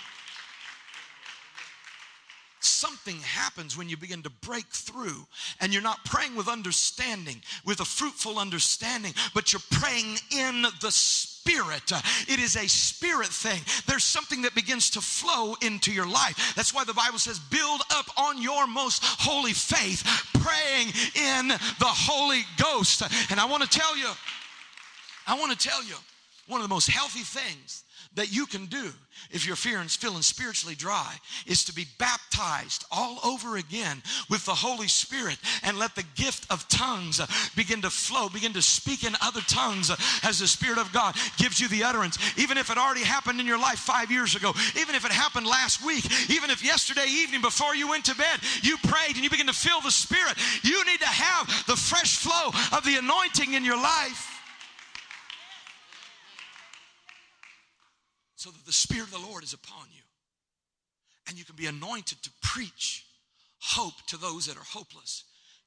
Something happens when you begin to break through, and you're not praying with understanding, with a fruitful understanding, but you're praying in the Spirit. It is a Spirit thing. There's something that begins to flow into your life. That's why the Bible says, build up on your most holy faith, praying in the Holy Ghost. And I want to tell you, One of the most healthy things that you can do if you're feeling spiritually dry is to be baptized all over again with the Holy Spirit and let the gift of tongues begin to flow, begin to speak in other tongues as the Spirit of God gives you the utterance. Even if it already happened in your life 5 years ago, even if it happened last week, even if yesterday evening before you went to bed, you prayed and you begin to feel the Spirit. You need to have the fresh flow of the anointing in your life, so that the Spirit of the Lord is upon you and you can be anointed to preach hope to those that are hopeless,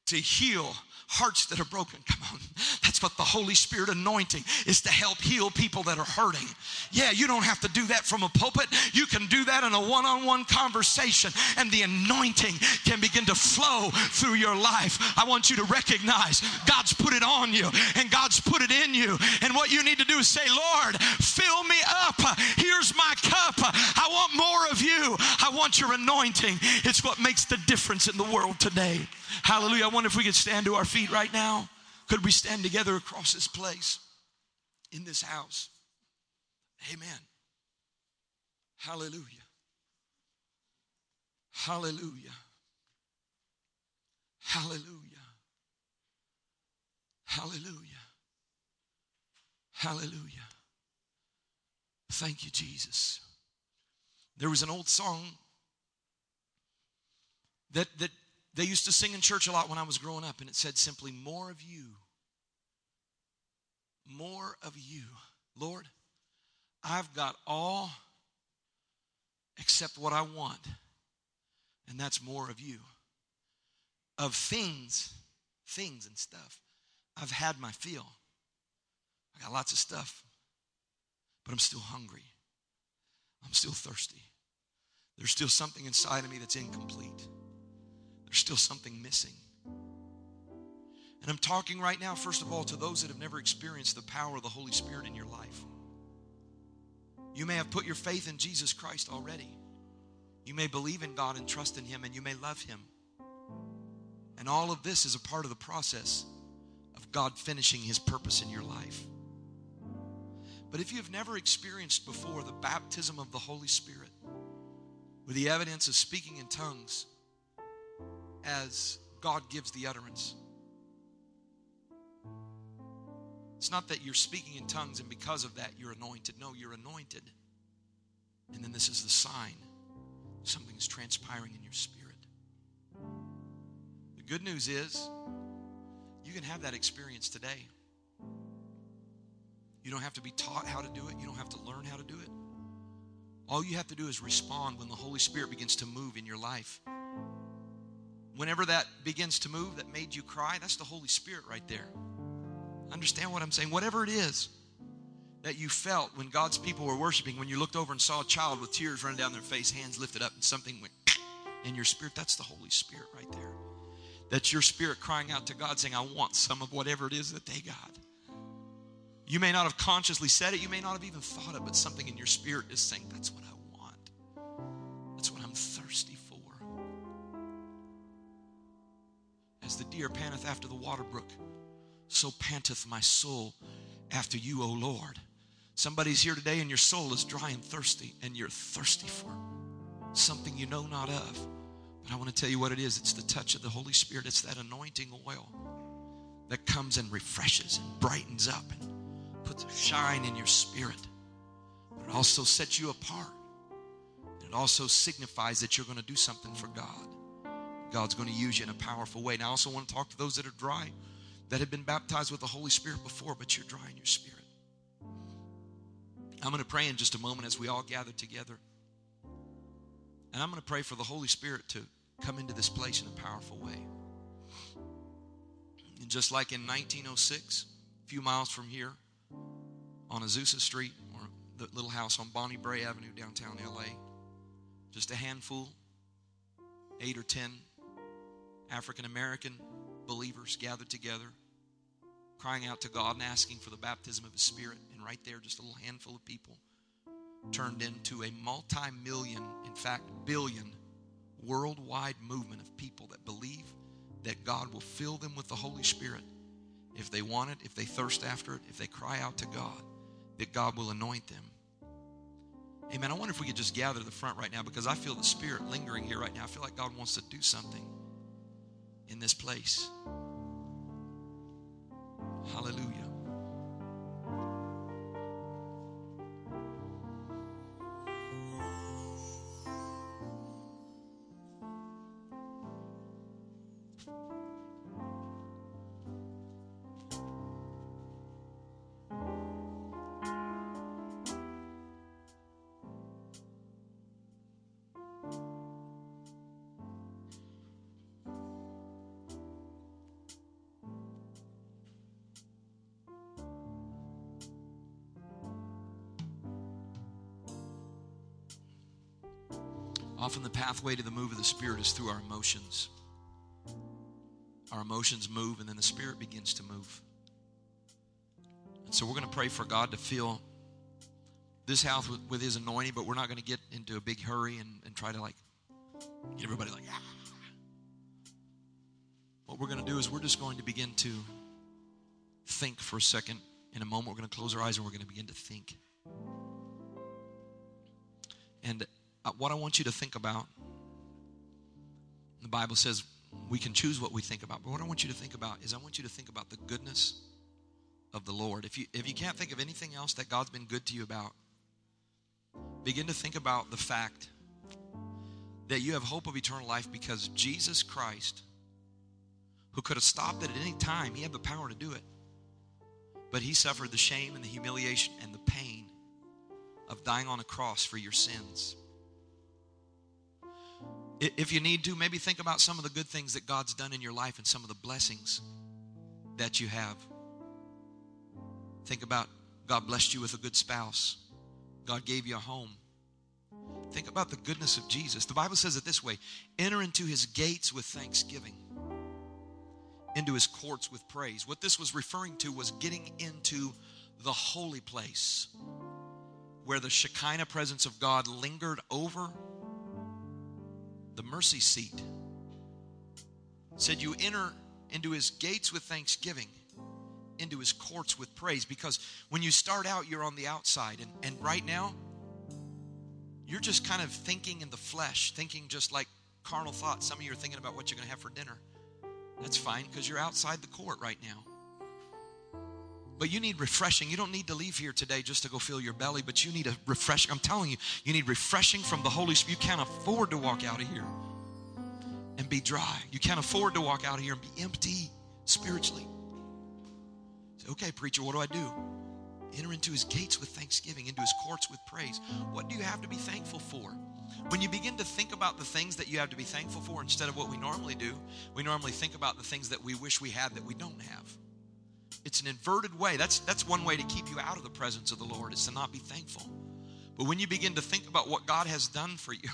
to heal hearts that are broken. Come on, that's what the Holy Spirit anointing is, to help heal people that are hurting. Yeah, you don't have to do that from a pulpit. You can do that in a one-on-one conversation, and the anointing can begin to flow through your life. I want you to recognize God's put it on you, and God's put it in you, and what you need to do is say, Lord, fill me up. Here's my cup. I want more of you. I want your anointing. It's what makes the difference in the world today. Hallelujah. I wonder if we could stand to our feet right now. Could we stand together across this place, in this house? Amen. Hallelujah. Hallelujah. Hallelujah. Hallelujah. Hallelujah. Thank you, Jesus. There was an old song that they used to sing in church a lot when I was growing up, and it said simply, more of you, more of you. Lord, I've got all except what I want, and that's more of you. Of things and stuff, I've had my fill. I got lots of stuff, but I'm still hungry. I'm still thirsty. There's still something inside of me that's incomplete. There's still something missing. And I'm talking right now, first of all, to those that have never experienced the power of the Holy Spirit in your life. You may have put your faith in Jesus Christ already. You may believe in God and trust in Him, and you may love Him. And all of this is a part of the process of God finishing His purpose in your life. But if you've never experienced before the baptism of the Holy Spirit, with the evidence of speaking in tongues, as God gives the utterance. It's not that you're speaking in tongues and because of that you're anointed. No, you're anointed. And then this is the sign. Something's transpiring in your spirit. The good news is you can have that experience today. You don't have to be taught how to do it. You don't have to learn how to do it. All you have to do is respond when the Holy Spirit begins to move in your life. Whenever that begins to move that made you cry, that's the Holy Spirit right there. Understand what I'm saying? Whatever it is that you felt when God's people were worshiping, when you looked over and saw a child with tears running down their face, hands lifted up, and something went in your spirit, that's the Holy Spirit right there. That's your spirit crying out to God saying, I want some of whatever it is that they got. You may not have consciously said it. You may not have even thought of it, but something in your spirit is saying, that's what I want. That's what I'm thirsty for. As the deer panteth after the water brook, so panteth my soul after you, O Lord. Somebody's here today and your soul is dry and thirsty, and you're thirsty for something you know not of. But I want to tell you what it is. It's the touch of the Holy Spirit. It's that anointing oil that comes and refreshes and brightens up and puts a shine in your spirit. But it also sets you apart. It also signifies that you're going to do something for God. God's going to use you in a powerful way. And I also want to talk to those that are dry, that have been baptized with the Holy Spirit before, but you're dry in your spirit. I'm going to pray in just a moment as we all gather together. And I'm going to pray for the Holy Spirit to come into this place in a powerful way. And just like in 1906, a few miles from here, on Azusa Street, or the little house on Bonnie Bray Avenue, downtown L.A., just a handful, 8 or 10, African-American believers gathered together, crying out to God and asking for the baptism of His Spirit. And right there, just a little handful of people turned into a multi-million, in fact, billion, worldwide movement of people that believe that God will fill them with the Holy Spirit if they want it, if they thirst after it, if they cry out to God. that God will anoint them. Amen. I wonder if we could just gather to the front right now, because I feel the Spirit lingering here right now. I feel like God wants to do something in this place. Hallelujah. Often the pathway to the move of the Spirit is through our emotions. Our emotions move, and then the Spirit begins to move. And so we're going to pray for God to fill this house with His anointing, but we're not going to get into a big hurry and try to get everybody . What we're going to do is we're just going to begin to think for a second. In a moment, we're going to close our eyes and we're going to begin to think. And what I want you to think about, the Bible says we can choose what we think about, but what I want you to think about is I want you to think about the goodness of the Lord. If you can't think of anything else that God's been good to you about, begin to think about the fact that you have hope of eternal life because Jesus Christ, who could have stopped it at any time, He had the power to do it, but He suffered the shame and the humiliation and the pain of dying on a cross for your sins. If you need to, maybe think about some of the good things that God's done in your life and some of the blessings that you have. Think about God blessed you with a good spouse. God gave you a home. Think about the goodness of Jesus. The Bible says it this way: enter into His gates with thanksgiving, into His courts with praise. What this was referring to was getting into the holy place where the Shekinah presence of God lingered over the mercy seat. It said you enter into His gates with thanksgiving, into His courts with praise, because when you start out, you're on the outside, and right now, you're just kind of thinking in the flesh, thinking just like carnal thoughts. Some of you are thinking about what you're going to have for dinner. That's fine, because you're outside the court right now. But you need refreshing. You don't need to leave here today just to go fill your belly, but you need a refreshing. I'm telling you, you need refreshing from the Holy Spirit. You can't afford to walk out of here and be dry. You can't afford to walk out of here and be empty spiritually. Say, okay, preacher, what do I do? Enter into His gates with thanksgiving, into His courts with praise. What do you have to be thankful for? When you begin to think about the things that you have to be thankful for instead of what we normally do, we normally think about the things that we wish we had that we don't have. It's an inverted way. That's one way to keep you out of the presence of the Lord, is to not be thankful. But when you begin to think about what God has done for you,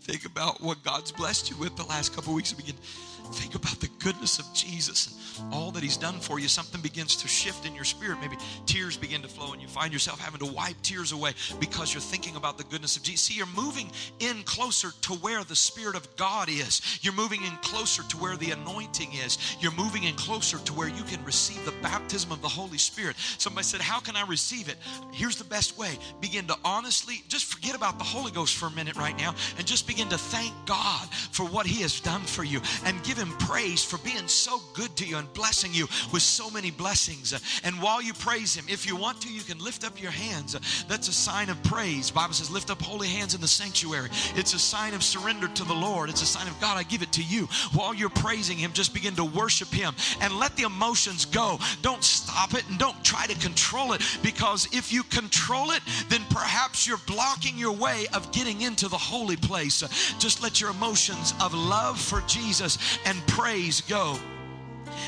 think about what God's blessed you with the last couple of weeks, and begin to think about the goodness of Jesus and all that He's done for you, something begins to shift in your spirit. Maybe tears begin to flow, and you find yourself having to wipe tears away because you're thinking about the goodness of Jesus. See, you're moving in closer to where the Spirit of God is. You're moving in closer to where the anointing is. You're moving in closer to where you can receive the baptism of the Holy Spirit. Somebody said, how can I receive it? Here's the best way. Begin to honestly just forget about the Holy Ghost for a minute right now and just begin to thank God for what He has done for you, and give Him praise for being so good to you and blessing you with so many blessings. And while you praise Him, if you want to, you can lift up your hands. That's a sign of praise. The Bible says lift up holy hands in the sanctuary. It's a sign of surrender to the Lord. It's a sign of, God, I give it to you. While you're praising Him, just begin to worship Him and let the emotions go. Don't stop it and don't try to control it, because if you control it, then perhaps you're blocking your way of getting into the holy place. Just let your emotions of love for Jesus and praise go.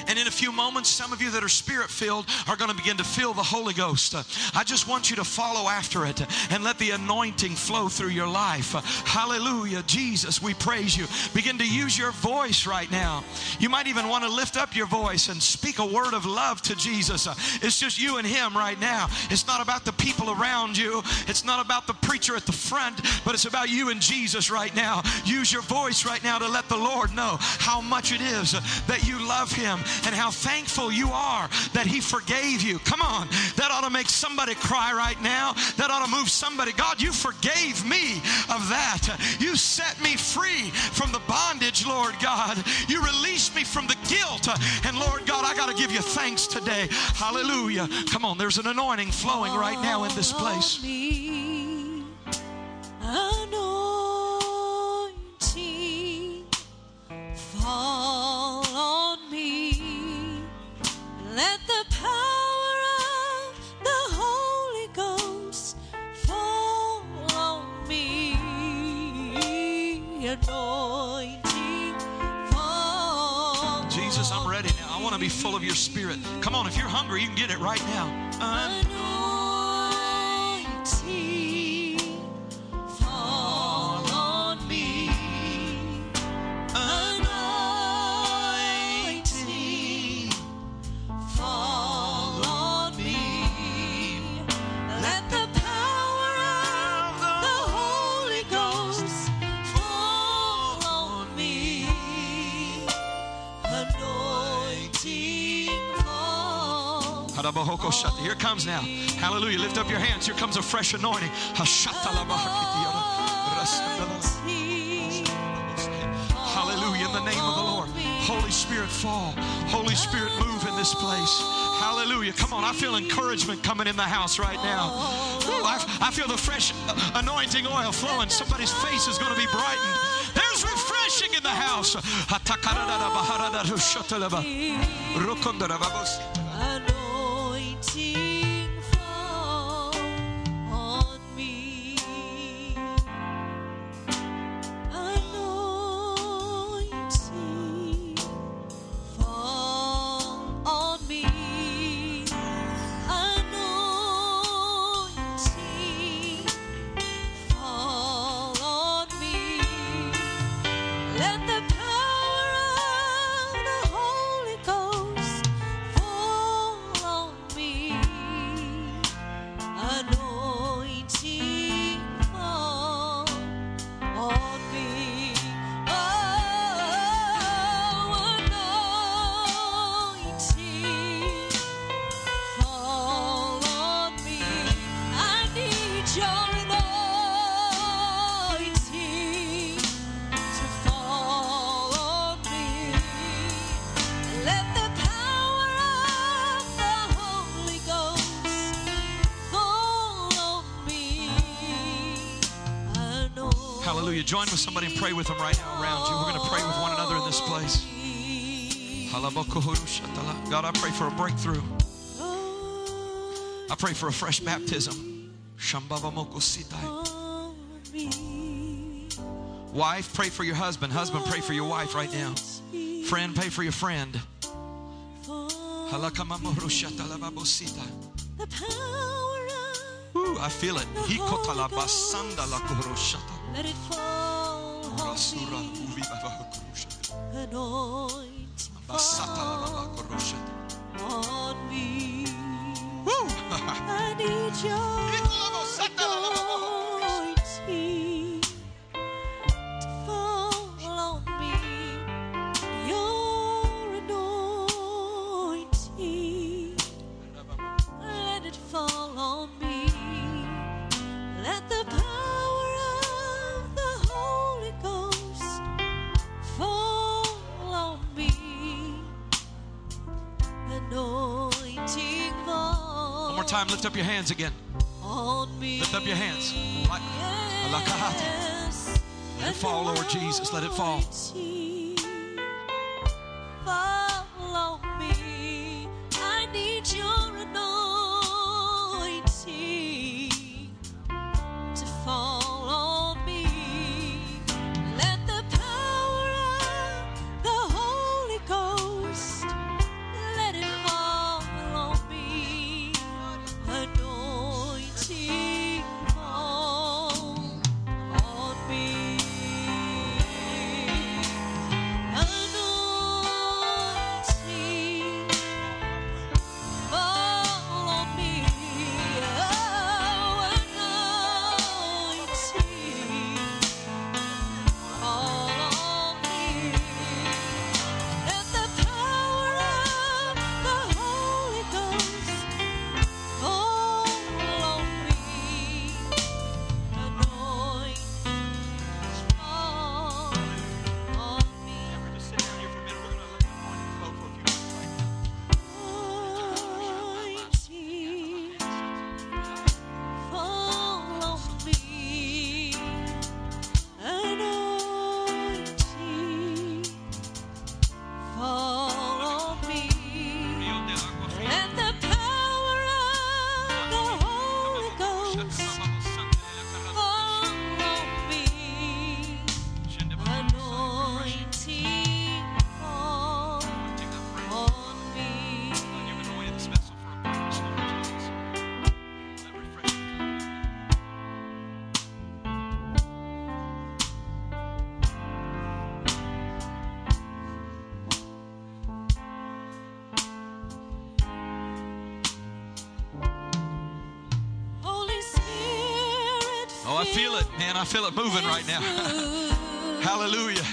And in a few moments, some of you that are Spirit-filled are going to begin to feel the Holy Ghost. I just want you to follow after it and let the anointing flow through your life. Hallelujah, Jesus, we praise you. Begin to use your voice right now. You might even want to lift up your voice and speak a word of love to Jesus. It's just you and Him right now. It's not about the people around you. It's not about the preacher at the front, but it's about you and Jesus right now. Use your voice right now to let the Lord know how much it is that you love Him, and how thankful you are that he forgave you. Come on, that ought to make somebody cry right now. That ought to move somebody. God, you forgave me of that. You set me free from the bondage, Lord God. You released me from the guilt. And Lord God, I got to give you thanks today. Hallelujah. Come on, there's an anointing flowing right now in this place. Anointing, fall on me. Let the power of the Holy Ghost fall on me. Anointing, fall on me. Jesus, I'm ready now. I want to be full of your spirit. Come on, if you're hungry, you can get it right now. Anointing. Here it comes now. Hallelujah. Lift up your hands. Here comes a fresh anointing. Hallelujah. In the name of the Lord. Holy Spirit, fall. Holy Spirit, move in this place. Hallelujah. Come on. I feel encouragement coming in the house right now. Ooh, I feel the fresh anointing oil flowing. Somebody's face is going to be brightened. There's refreshing in the house. Join with somebody and pray with them right now around you. We're going to pray with one another in this place. God, I pray for a breakthrough. I pray for a fresh baptism. Wife, pray for your husband. Husband, pray for your wife right now. Friend, pray for your friend. Ooh, I feel it. Let it fall on me. Anointing fall on me. I need your anointing to fall on me. Your anointing, let it fall on me. Let the power one more time, lift up your hands again. Lift up your hands. Let it fall, Lord Jesus. Let it fall. Follow me. I need your anointing to fall on me. Let the power of the Holy Ghost. I feel it moving right now. Hallelujah.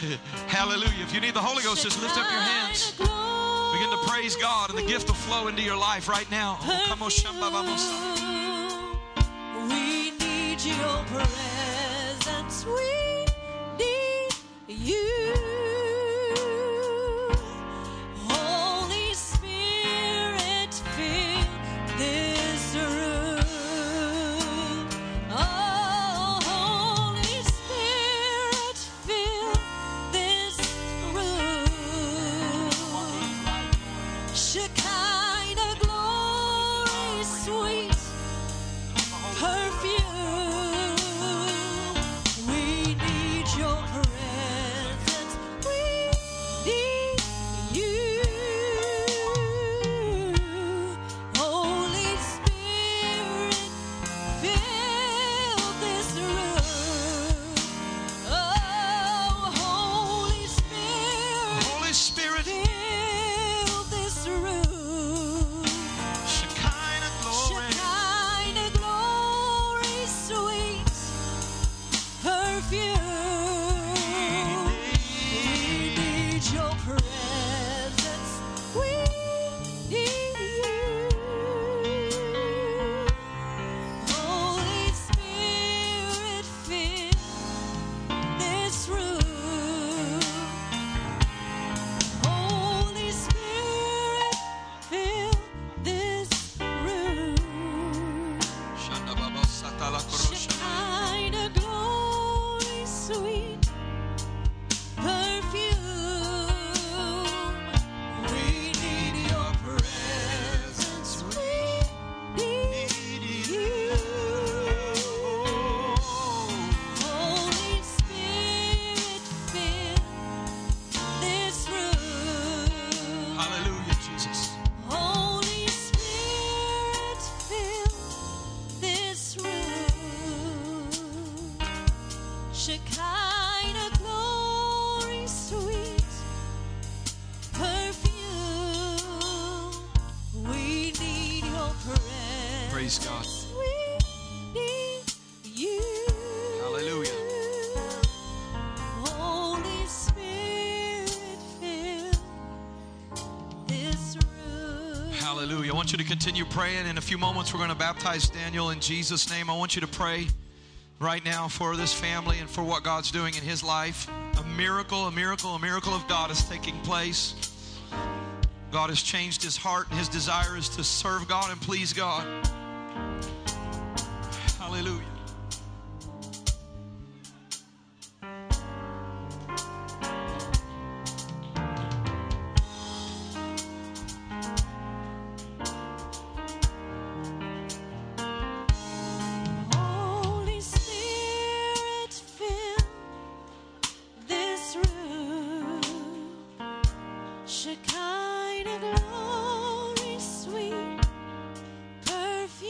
Hallelujah. If you need the Holy Ghost, just lift up your hands. Begin to praise God, and the gift will flow into your life right now. We need your presence. We need you. Holy Spirit, fill this room. I want you to continue praying. In a few moments, we're going to baptize Daniel in Jesus' name. I want you to pray right now for this family and for what God's doing in his life. A miracle, a miracle, a miracle of God is taking place. God has changed his heart, and his desire is to serve God and please God. Hallelujah. Shekinah glory, sweet perfume.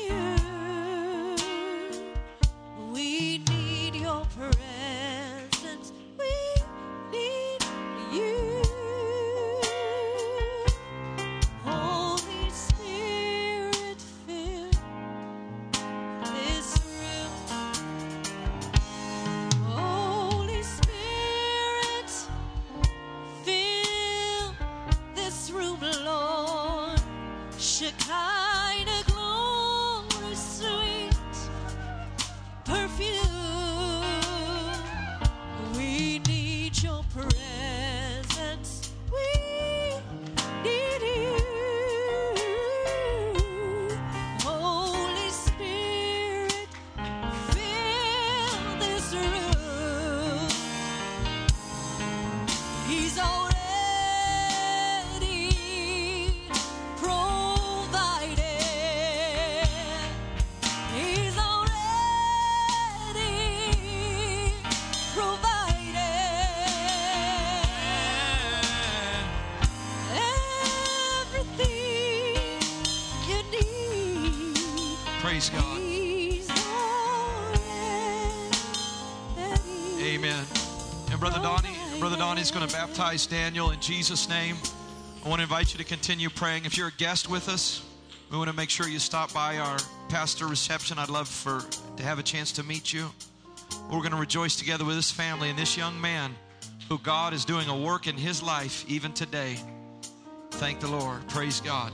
Amen. And Brother Donnie's going to baptize Daniel in Jesus' name. I want to invite you to continue praying. If you're a guest with us, we want to make sure you stop by our pastor reception. I'd love to have a chance to meet you. We're going to rejoice together with this family and this young man who God is doing a work in his life even today. Thank the Lord. Praise God.